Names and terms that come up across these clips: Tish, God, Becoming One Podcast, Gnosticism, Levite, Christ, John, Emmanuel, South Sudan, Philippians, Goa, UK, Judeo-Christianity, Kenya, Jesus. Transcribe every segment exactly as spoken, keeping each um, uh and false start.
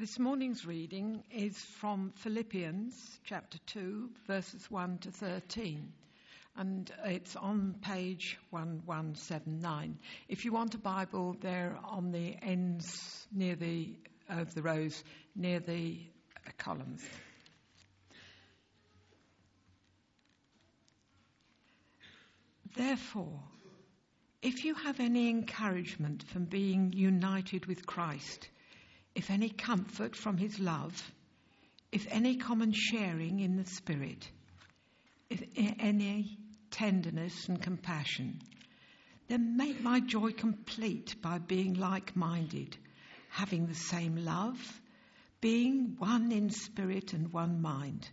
This morning's reading is from Philippians chapter two, verses one to thirteen, and it's on page one one seven nine. If you want a Bible, they're on the ends near the of the rows, near the uh, columns. Therefore, if you have any encouragement from being united with Christ, if any comfort from his love, if any common sharing in the Spirit, if any tenderness and compassion, then make my joy complete by being like-minded, having the same love, being one in spirit and one mind.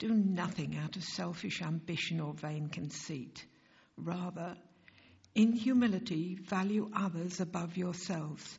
Do nothing out of selfish ambition or vain conceit. Rather, in humility, value others above yourselves,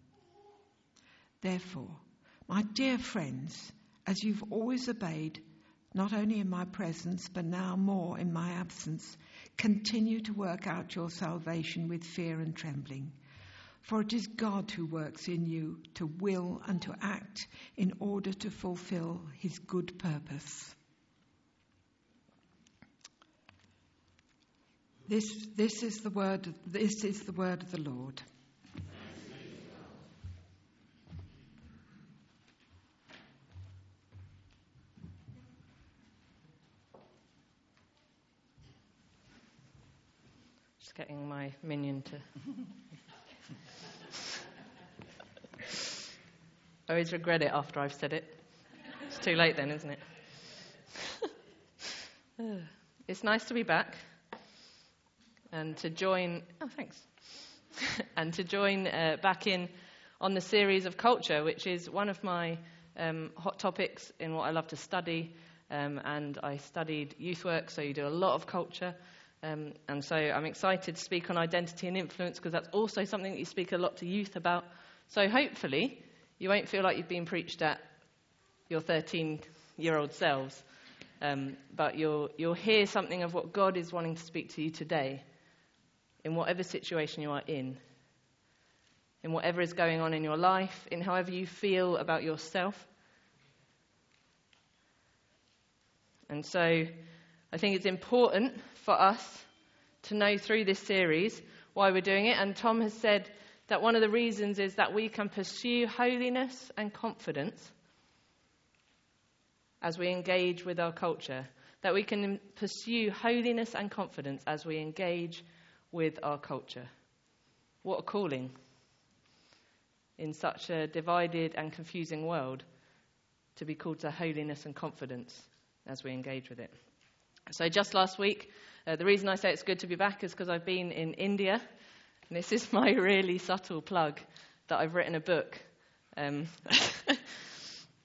Therefore, my dear friends, as you've always obeyed, not only in my presence, but now more in my absence, continue to work out your salvation with fear and trembling. For it is God who works in you to will and to act in order to fulfill his good purpose. This, this is the word, this is the word of the Lord. Getting my minion to... I always regret it after I've said it. It's too late then, isn't it? It's nice to be back and to join... Oh, thanks. and to join uh, back in on the series of culture, which is one of my um, hot topics in what I love to study. Um, and I studied youth work, so you do a lot of culture. Um, and so I'm excited to speak on identity and influence, because that's also something that you speak a lot to youth about. So hopefully you won't feel like you've been preached at your thirteen-year-old selves, um, but you'll, you'll hear something of what God is wanting to speak to you today, in whatever situation you are in, in whatever is going on in your life, in however you feel about yourself. And so I think it's important for us to know through this series why we're doing it. And Tom has said that one of the reasons is that we can pursue holiness and confidence as we engage with our culture. That we can pursue holiness and confidence as we engage with our culture. What a calling in such a divided and confusing world, to be called to holiness and confidence as we engage with it. So just last week, uh, the reason I say it's good to be back is because I've been in India. And this is my really subtle plug that I've written a book. Um,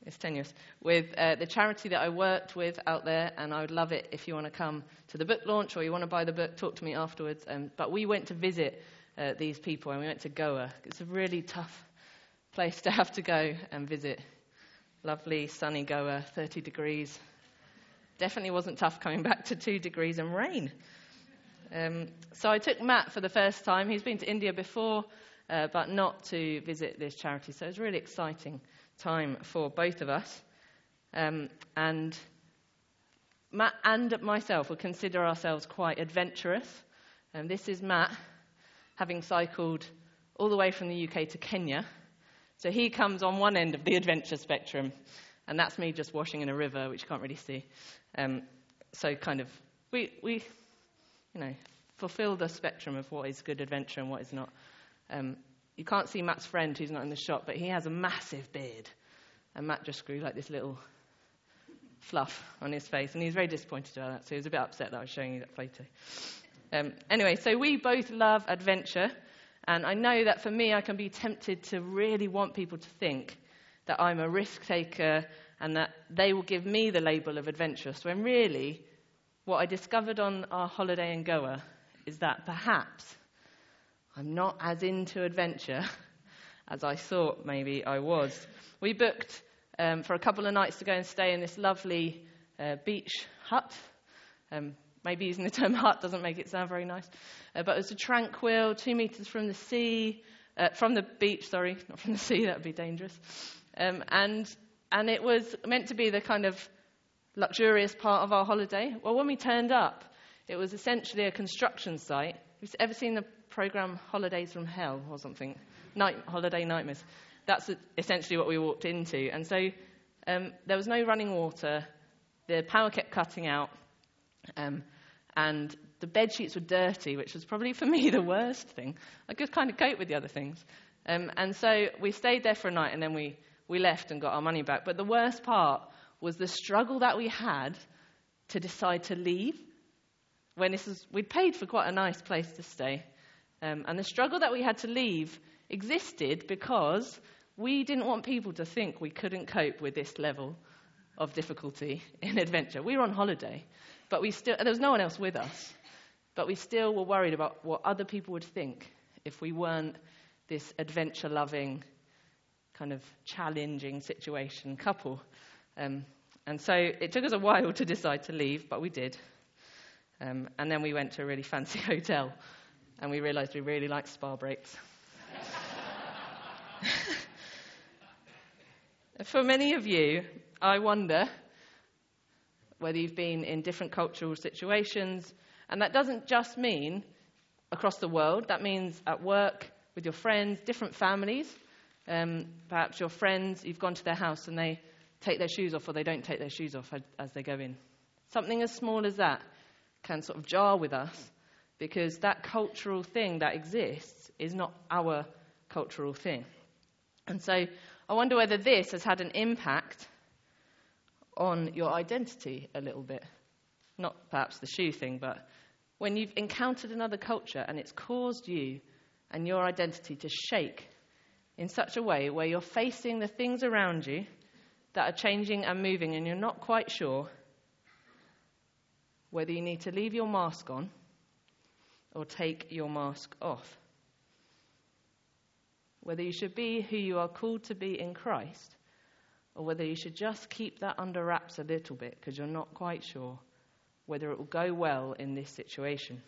it's tenuous. With uh, the charity that I worked with out there. And I would love it if you want to come to the book launch, or you want to buy the book, talk to me afterwards. Um, but we went to visit uh, these people, and we went to Goa. It's a really tough place to have to go and visit. Lovely, sunny Goa, thirty degrees. Definitely wasn't tough coming back to two degrees and rain. Um, so I took Matt for the first time. He's been to India before, uh, but not to visit this charity. So it was a really exciting time for both of us. Um, and Matt and myself would consider ourselves quite adventurous. And this is Matt, having cycled all the way from the U K to Kenya. So he comes on one end of the adventure spectrum. And that's me just washing in a river, which you can't really see. Um, so kind of, we, we, you know, fulfill the spectrum of what is good adventure and what is not. Um, you can't see Matt's friend who's not in the shop, but he has a massive beard. And Matt just grew like this little fluff on his face. And he was very disappointed about that, so he was a bit upset that I was showing you that photo. Um, anyway, so we both love adventure. And I know that for me, I can be tempted to really want people to think that I'm a risk taker and that they will give me the label of adventurous, when really what I discovered on our holiday in Goa is that perhaps I'm not as into adventure as I thought maybe I was. We booked um, for a couple of nights to go and stay in this lovely uh, beach hut. Um, Maybe using the term hut doesn't make it sound very nice. Uh, but it was a tranquil, two metres from the sea, uh, from the beach, sorry, not from the sea, that would be dangerous. Um, and and it was meant to be the kind of luxurious part of our holiday. Well, when we turned up, it was essentially a construction site. Have you ever seen the programme Holidays from Hell or something? Night Holiday Nightmares. That's essentially what we walked into. And so um, there was no running water. The power kept cutting out. Um, And the bed sheets were dirty, which was probably, for me, the worst thing. I could kind of cope with the other things. Um, and so we stayed there for a night, and then we, we left and got our money back. But the worst part was the struggle that we had to decide to leave. When this was, we'd paid for quite a nice place to stay. Um, and the struggle that we had to leave existed because we didn't want people to think we couldn't cope with this level of difficulty in adventure. We were on holiday. But we still, there was no one else with us, but we still were worried about what other people would think if we weren't this adventure-loving, kind of challenging situation couple. Um, and so it took us a while to decide to leave, but we did. Um, and then we went to a really fancy hotel, and we realised we really liked spa breaks. For many of you, I wonder whether you've been in different cultural situations. And that doesn't just mean across the world. That means at work, with your friends, different families. Um, perhaps your friends, you've gone to their house and they take their shoes off or they don't take their shoes off as they go in. Something as small as that can sort of jar with us because that cultural thing that exists is not our cultural thing. And so I wonder whether this has had an impact on your identity a little bit. Not perhaps the shoe thing, but when you've encountered another culture and it's caused you and your identity to shake in such a way where you're facing the things around you that are changing and moving and you're not quite sure whether you need to leave your mask on or take your mask off. Whether you should be who you are called to be in Christ or whether you should just keep that under wraps a little bit because you're not quite sure whether it will go well in this situation.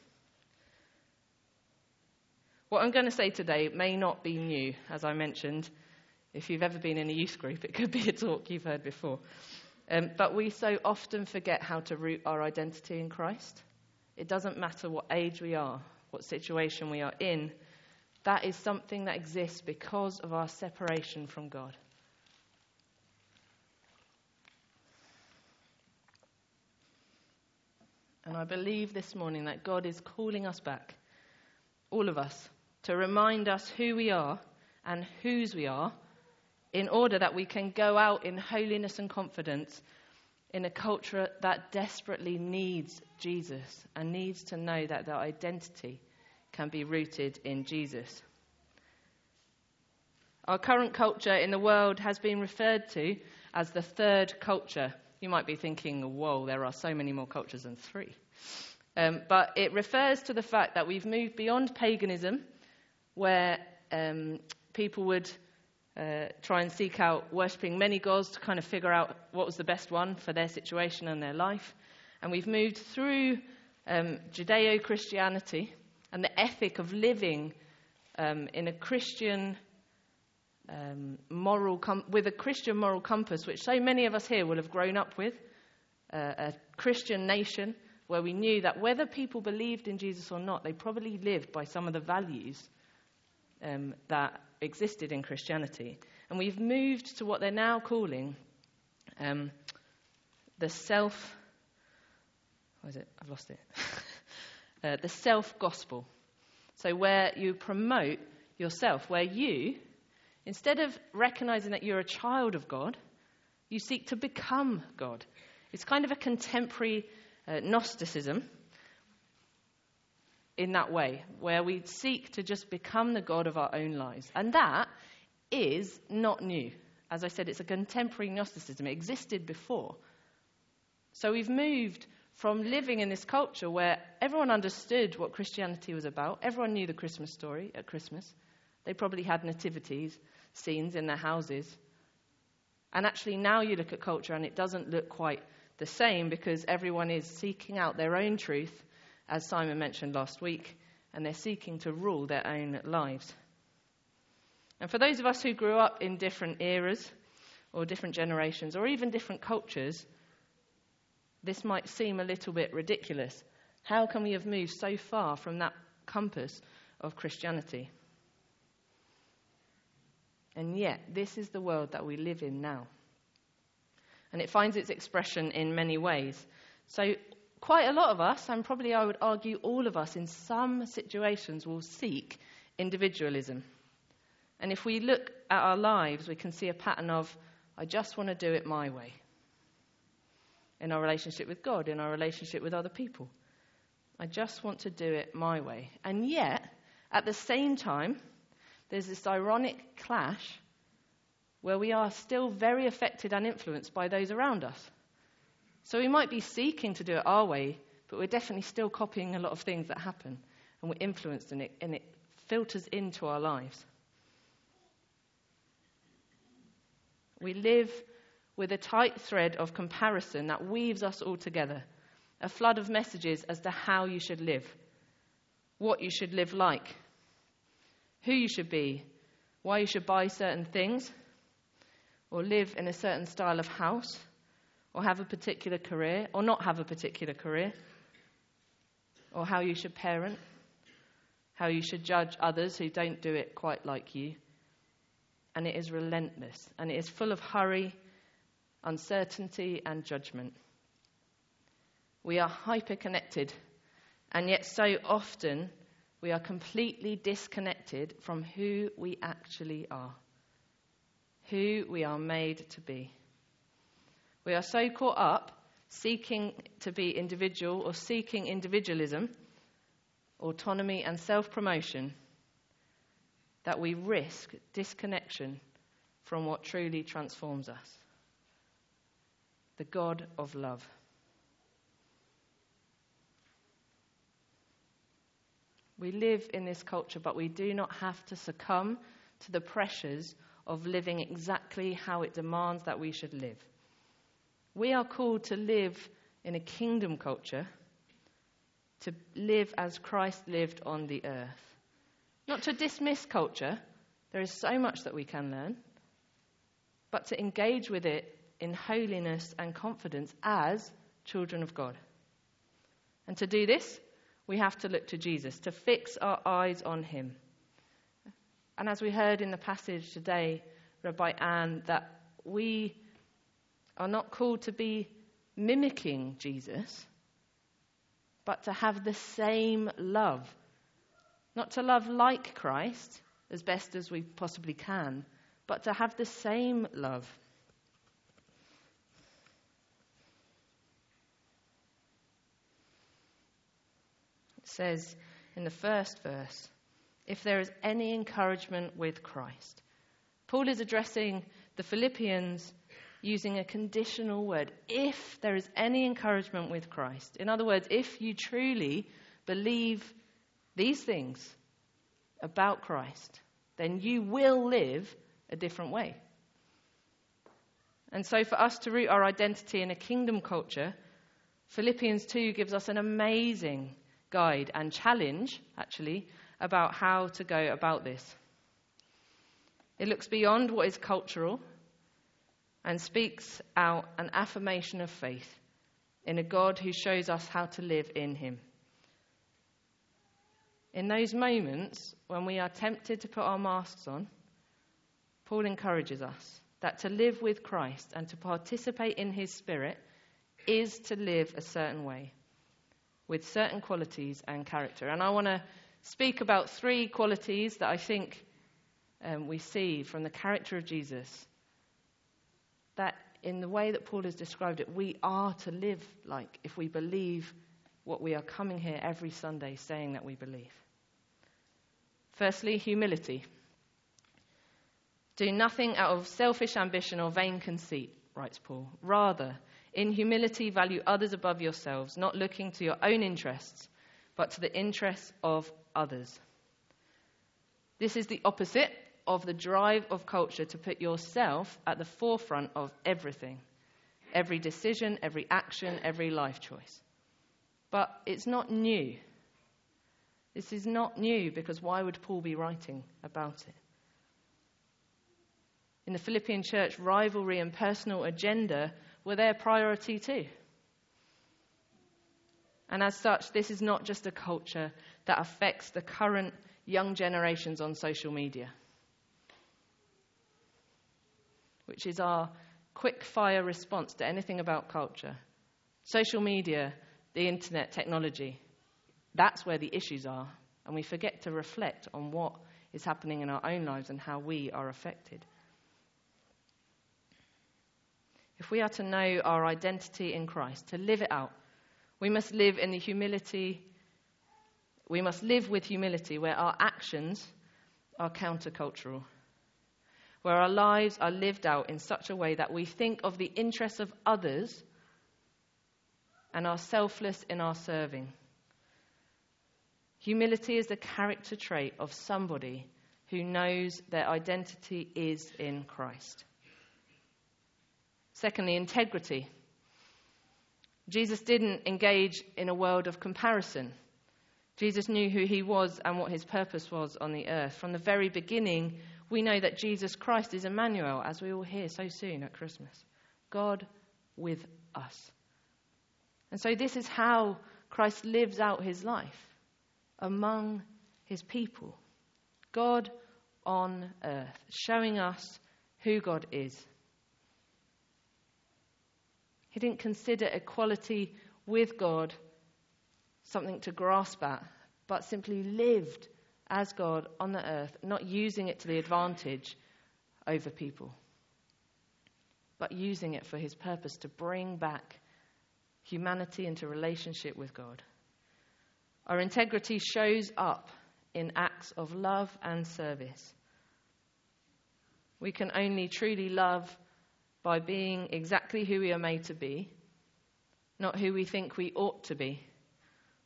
What I'm going to say today may not be new, as I mentioned. If you've ever been in a youth group, it could be a talk you've heard before. Um, but we so often forget how to root our identity in Christ. It doesn't matter what age we are, what situation we are in. That is something that exists because of our separation from God. And I believe this morning that God is calling us back, all of us, to remind us who we are and whose we are in order that we can go out in holiness and confidence in a culture that desperately needs Jesus and needs to know that their identity can be rooted in Jesus. Our current culture in the world has been referred to as the third culture. You might be thinking, whoa, there are so many more cultures than three. Um, but it refers to the fact that we've moved beyond paganism, where um, people would uh, try and seek out worshipping many gods to kind of figure out what was the best one for their situation and their life. And we've moved through um, Judeo-Christianity and the ethic of living um, in a Christian Um, moral com- with a Christian moral compass, which so many of us here will have grown up with, uh, a Christian nation where we knew that whether people believed in Jesus or not, they probably lived by some of the values um, that existed in Christianity. And we've moved to what they're now calling um, the self, what is it? I've lost it. uh, the self-gospel. So where you promote yourself, where you, instead of recognizing that you're a child of God, you seek to become God. It's kind of a contemporary uh, Gnosticism in that way, where we seek to just become the God of our own lives. And that is not new. As I said, it's a contemporary Gnosticism. It existed before. So we've moved from living in this culture where everyone understood what Christianity was about. Everyone knew the Christmas story at Christmas. They probably had nativities, scenes in their houses. And actually now you look at culture and it doesn't look quite the same, because everyone is seeking out their own truth, as Simon mentioned last week, and they're seeking to rule their own lives. And for those of us who grew up in different eras or different generations or even different cultures, this might seem a little bit ridiculous. How can we have moved so far from that compass of Christianity? And yet, this is the world that we live in now. And it finds its expression in many ways. So quite a lot of us, and probably I would argue all of us in some situations, will seek individualism. And if we look at our lives, we can see a pattern of, I just want to do it my way. In our relationship with God, in our relationship with other people. I just want to do it my way. And yet, at the same time, there's this ironic clash where we are still very affected and influenced by those around us. So we might be seeking to do it our way, but we're definitely still copying a lot of things that happen, and we're influenced in it, and it filters into our lives. We live with a tight thread of comparison that weaves us all together, a flood of messages as to how you should live, what you should live like, who you should be, why you should buy certain things, or live in a certain style of house, or have a particular career, or not have a particular career, or how you should parent, how you should judge others who don't do it quite like you. And it is relentless, and it is full of hurry, uncertainty, and judgment. We are hyper-connected, and yet so often we are completely disconnected from who we actually are, who we are made to be. We are so caught up seeking to be individual or seeking individualism, autonomy and self-promotion, that we risk disconnection from what truly transforms us, the God of love. We live in this culture, but we do not have to succumb to the pressures of living exactly how it demands that we should live. We are called to live in a kingdom culture, to live as Christ lived on the earth. Not to dismiss culture, there is so much that we can learn, but to engage with it in holiness and confidence as children of God. And to do this, we have to look to Jesus, to fix our eyes on him. And as we heard in the passage today, Rabbi Anne, that we are not called to be mimicking Jesus, but to have the same love. Not to love like Christ, as best as we possibly can, but to have the same love. Says in the first verse, if there is any encouragement with Christ. Paul is addressing the Philippians using a conditional word, if there is any encouragement with Christ. In other words, if you truly believe these things about Christ, then you will live a different way. And so for us to root our identity in a kingdom culture, Philippians two gives us an amazing guide and challenge, actually, about how to go about this. It looks beyond what is cultural and speaks out an affirmation of faith in a God who shows us how to live in him. In those moments when we are tempted to put our masks on, Paul encourages us that to live with Christ and to participate in his spirit is to live a certain way, with certain qualities and character. And I want to speak about three qualities that I think um, we see from the character of Jesus, that in the way that Paul has described it, we are to live like, if we believe what we are coming here every Sunday saying that we believe. Firstly, humility. Do nothing out of selfish ambition or vain conceit, writes Paul. Rather, in humility, value others above yourselves, not looking to your own interests, but to the interests of others. This is the opposite of the drive of culture to put yourself at the forefront of everything, every decision, every action, every life choice. But it's not new. This is not new, because why would Paul be writing about it? In the Philippian church, rivalry and personal agenda were their priority too. And as such, this is not just a culture that affects the current young generations on social media, which is our quick-fire response to anything about culture. Social media, the internet, technology, that's where the issues are, and we forget to reflect on what is happening in our own lives and how we are affected. If we are to know our identity in Christ, to live it out, we must live in the humility, we must live with humility, where our actions are countercultural, where our lives are lived out in such a way that we think of the interests of others and are selfless in our serving. Humility is the character trait of somebody who knows their identity is in Christ. Secondly, integrity. Jesus didn't engage in a world of comparison. Jesus knew who he was and what his purpose was on the earth. From the very beginning, we know that Jesus Christ is Emmanuel, as we will hear so soon at Christmas. God with us. And so this is how Christ lives out his life among his people. God on earth, showing us who God is. He didn't consider equality with God something to grasp at, but simply lived as God on the earth, not using it to the advantage over people, but using it for his purpose to bring back humanity into relationship with God. Our integrity shows up in acts of love and service. We can only truly love by being exactly who we are made to be, not who we think we ought to be,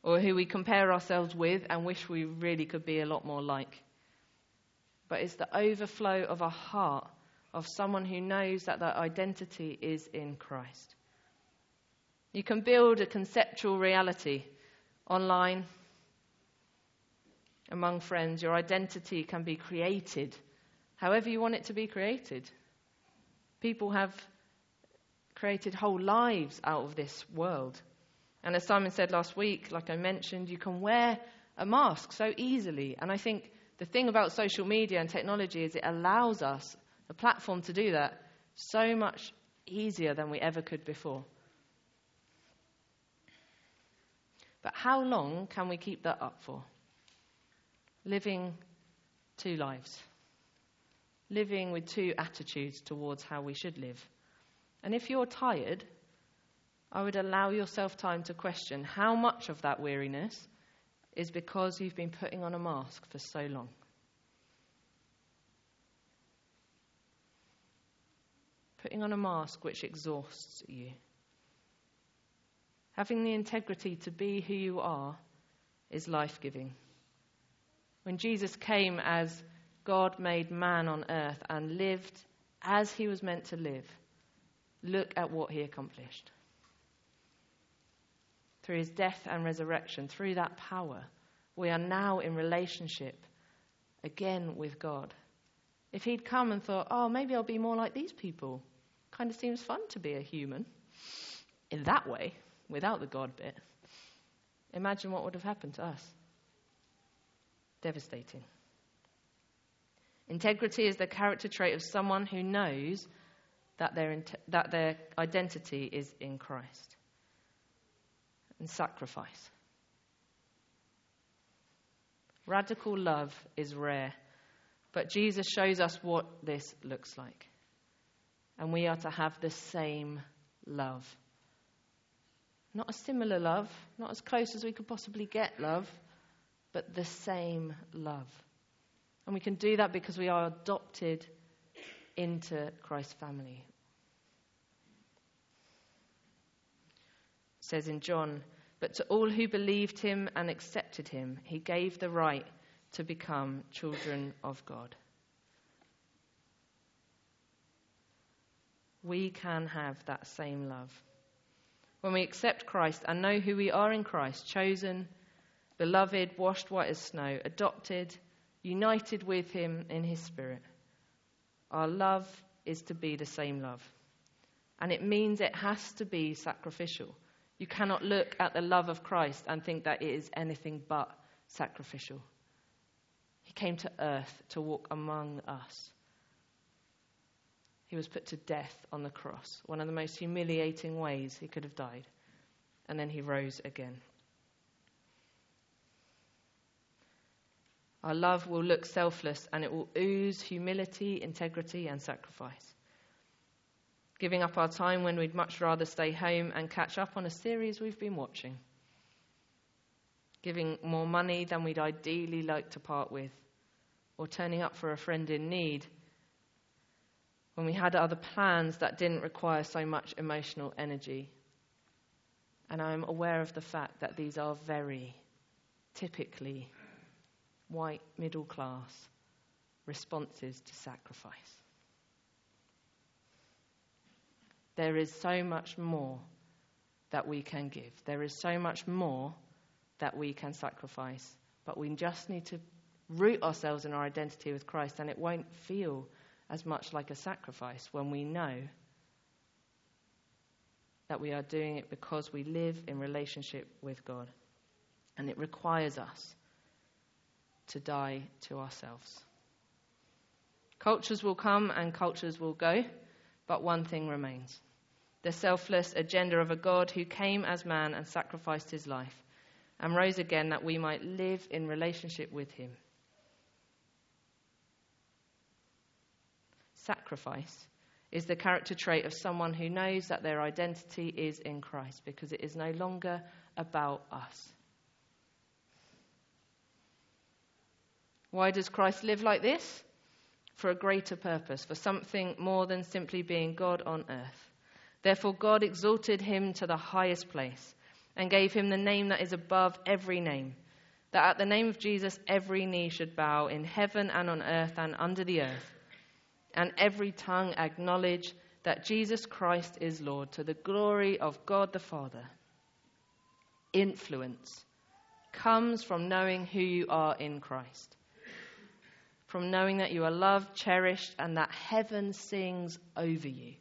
or who we compare ourselves with and wish we really could be a lot more like. But it's the overflow of a heart of someone who knows that their identity is in Christ. You can build a conceptual reality online, among friends. Your identity can be created however you want it to be created. People have created whole lives out of this world. And as Simon said last week, like I mentioned, you can wear a mask so easily. And I think the thing about social media and technology is it allows us, the platform, to do that so much easier than we ever could before. But how long can we keep that up for? Living two lives. Living with two attitudes towards how we should live. And if you're tired, I would allow yourself time to question how much of that weariness is because you've been putting on a mask for so long. Putting on a mask which exhausts you. Having the integrity to be who you are is life-giving. When Jesus came as God made man on earth and lived as he was meant to live, look at what he accomplished. Through his death and resurrection, through that power, we are now in relationship again with God. If he'd come and thought, oh, maybe I'll be more like these people, kind of seems fun to be a human in that way, without the God bit, imagine what would have happened to us. Devastating. Integrity is the character trait of someone who knows that their, that their identity is in Christ and sacrifice. Radical love is rare, but Jesus shows us what this looks like. And we are to have the same love. Not a similar love, not as close as we could possibly get love, but the same love. And we can do that because we are adopted into Christ's family. It says in John, but to all who believed him and accepted him, he gave the right to become children of God. We can have that same love. When we accept Christ and know who we are in Christ, chosen, beloved, washed white as snow, adopted, united with him in his spirit, our love is to be the same love. And it means it has to be sacrificial. You cannot look at the love of Christ and think that it is anything but sacrificial. He came to earth to walk among us. He was put to death on the cross, one of the most humiliating ways he could have died. And then he rose again. Our love will look selfless and it will ooze humility, integrity, and sacrifice. Giving up our time when we'd much rather stay home and catch up on a series we've been watching. Giving more money than we'd ideally like to part with, or turning up for a friend in need when we had other plans that didn't require so much emotional energy. And I'm aware of the fact that these are very typically white middle class responses to sacrifice. There is so much more that we can give. There is so much more that we can sacrifice. But we just need to root ourselves in our identity with Christ, and it won't feel as much like a sacrifice when we know that we are doing it because we live in relationship with God. And it requires us to die to ourselves. Cultures will come and cultures will go, but one thing remains: the selfless agenda of a God who came as man and sacrificed his life and rose again that we might live in relationship with him. Sacrifice is the character trait of someone who knows that their identity is in Christ, because it is no longer about us. Why does Christ live like this? For a greater purpose, for something more than simply being God on earth. Therefore God exalted him to the highest place and gave him the name that is above every name, that at the name of Jesus every knee should bow, in heaven and on earth and under the earth, and every tongue acknowledge that Jesus Christ is Lord, to the glory of God the Father. Influence comes from knowing who you are in Christ, from knowing that you are loved, cherished, and that heaven sings over you,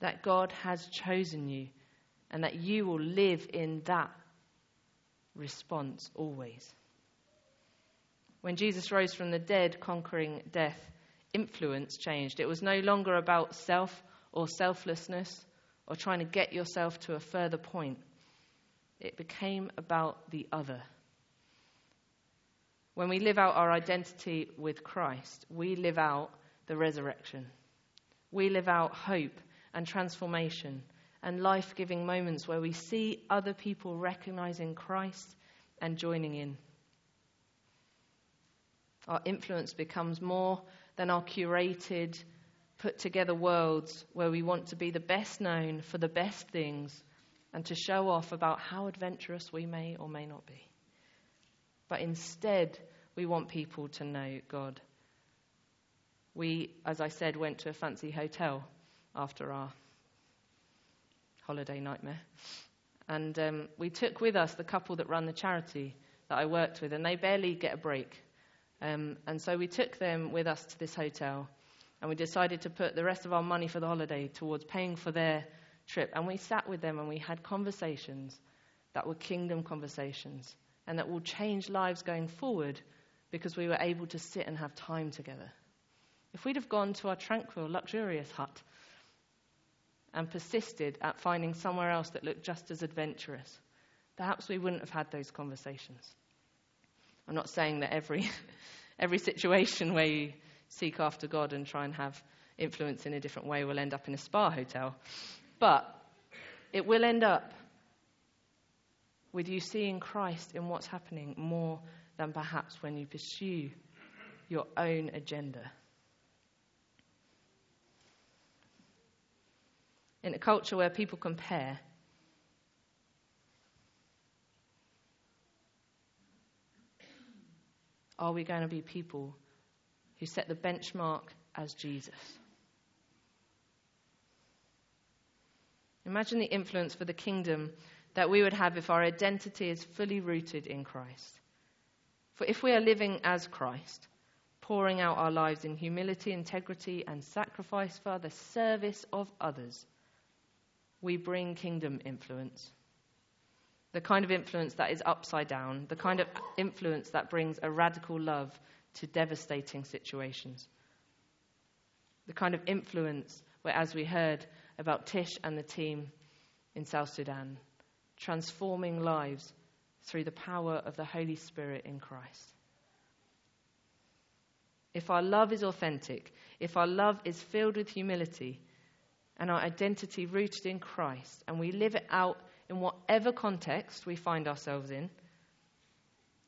that God has chosen you, and that you will live in that response always. When Jesus rose from the dead, conquering death, influence changed. It was no longer about self or selflessness or trying to get yourself to a further point. It became about the other. When we live out our identity with Christ, we live out the resurrection. We live out hope and transformation and life-giving moments where we see other people recognizing Christ and joining in. Our influence becomes more than our curated, put-together worlds where we want to be the best known for the best things and to show off about how adventurous we may or may not be. But instead, we want people to know God. We, as I said, went to a fancy hotel after our holiday nightmare. And um, we took with us the couple that run the charity that I worked with, and they barely get a break. Um, and so we took them with us to this hotel, and we decided to put the rest of our money for the holiday towards paying for their trip. And we sat with them and we had conversations that were kingdom conversations, and that will change lives going forward because we were able to sit and have time together. If we'd have gone to our tranquil, luxurious hut and persisted at finding somewhere else that looked just as adventurous, perhaps we wouldn't have had those conversations. I'm not saying that every every situation where you seek after God and try and have influence in a different way will end up in a spa hotel, but it will end up with you seeing Christ in what's happening more than perhaps when you pursue your own agenda. In a culture where people compare, are we going to be people who set the benchmark as Jesus? Imagine the influence for the kingdom that we would have if our identity is fully rooted in Christ. For if we are living as Christ, pouring out our lives in humility, integrity, and sacrifice for the service of others, we bring kingdom influence. The kind of influence that is upside down, the kind of influence that brings a radical love to devastating situations. The kind of influence where, as we heard about Tish and the team in South Sudan, transforming lives through the power of the Holy Spirit in Christ. If our love is authentic, if our love is filled with humility and our identity rooted in Christ, and we live it out in whatever context we find ourselves in,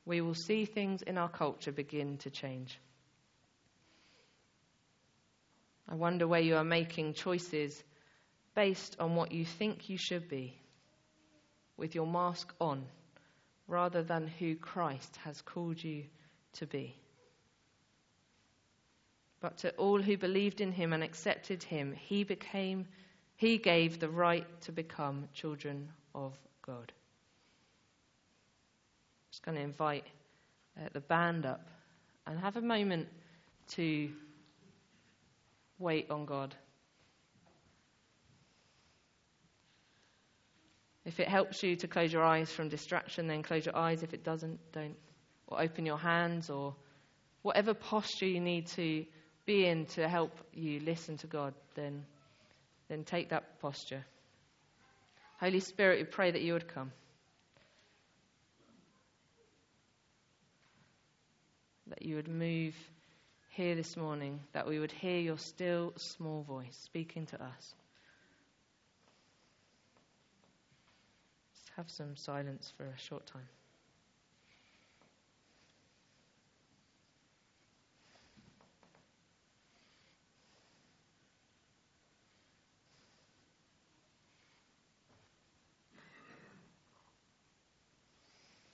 we will see things in our culture begin to change. I wonder where you are making choices based on what you think you should be, with your mask on, rather than who Christ has called you to be. But to all who believed in him and accepted him, he became, he gave the right to become children of God. I'm just going to invite uh, the band up and have a moment to wait on God. If it helps you to close your eyes from distraction, then close your eyes. If it doesn't, don't. Or open your hands, or whatever posture you need to be in to help you listen to God, then, then take that posture. Holy Spirit, we pray that you would come. That you would move here this morning, that we would hear your still small voice speaking to us. Have some silence for a short time.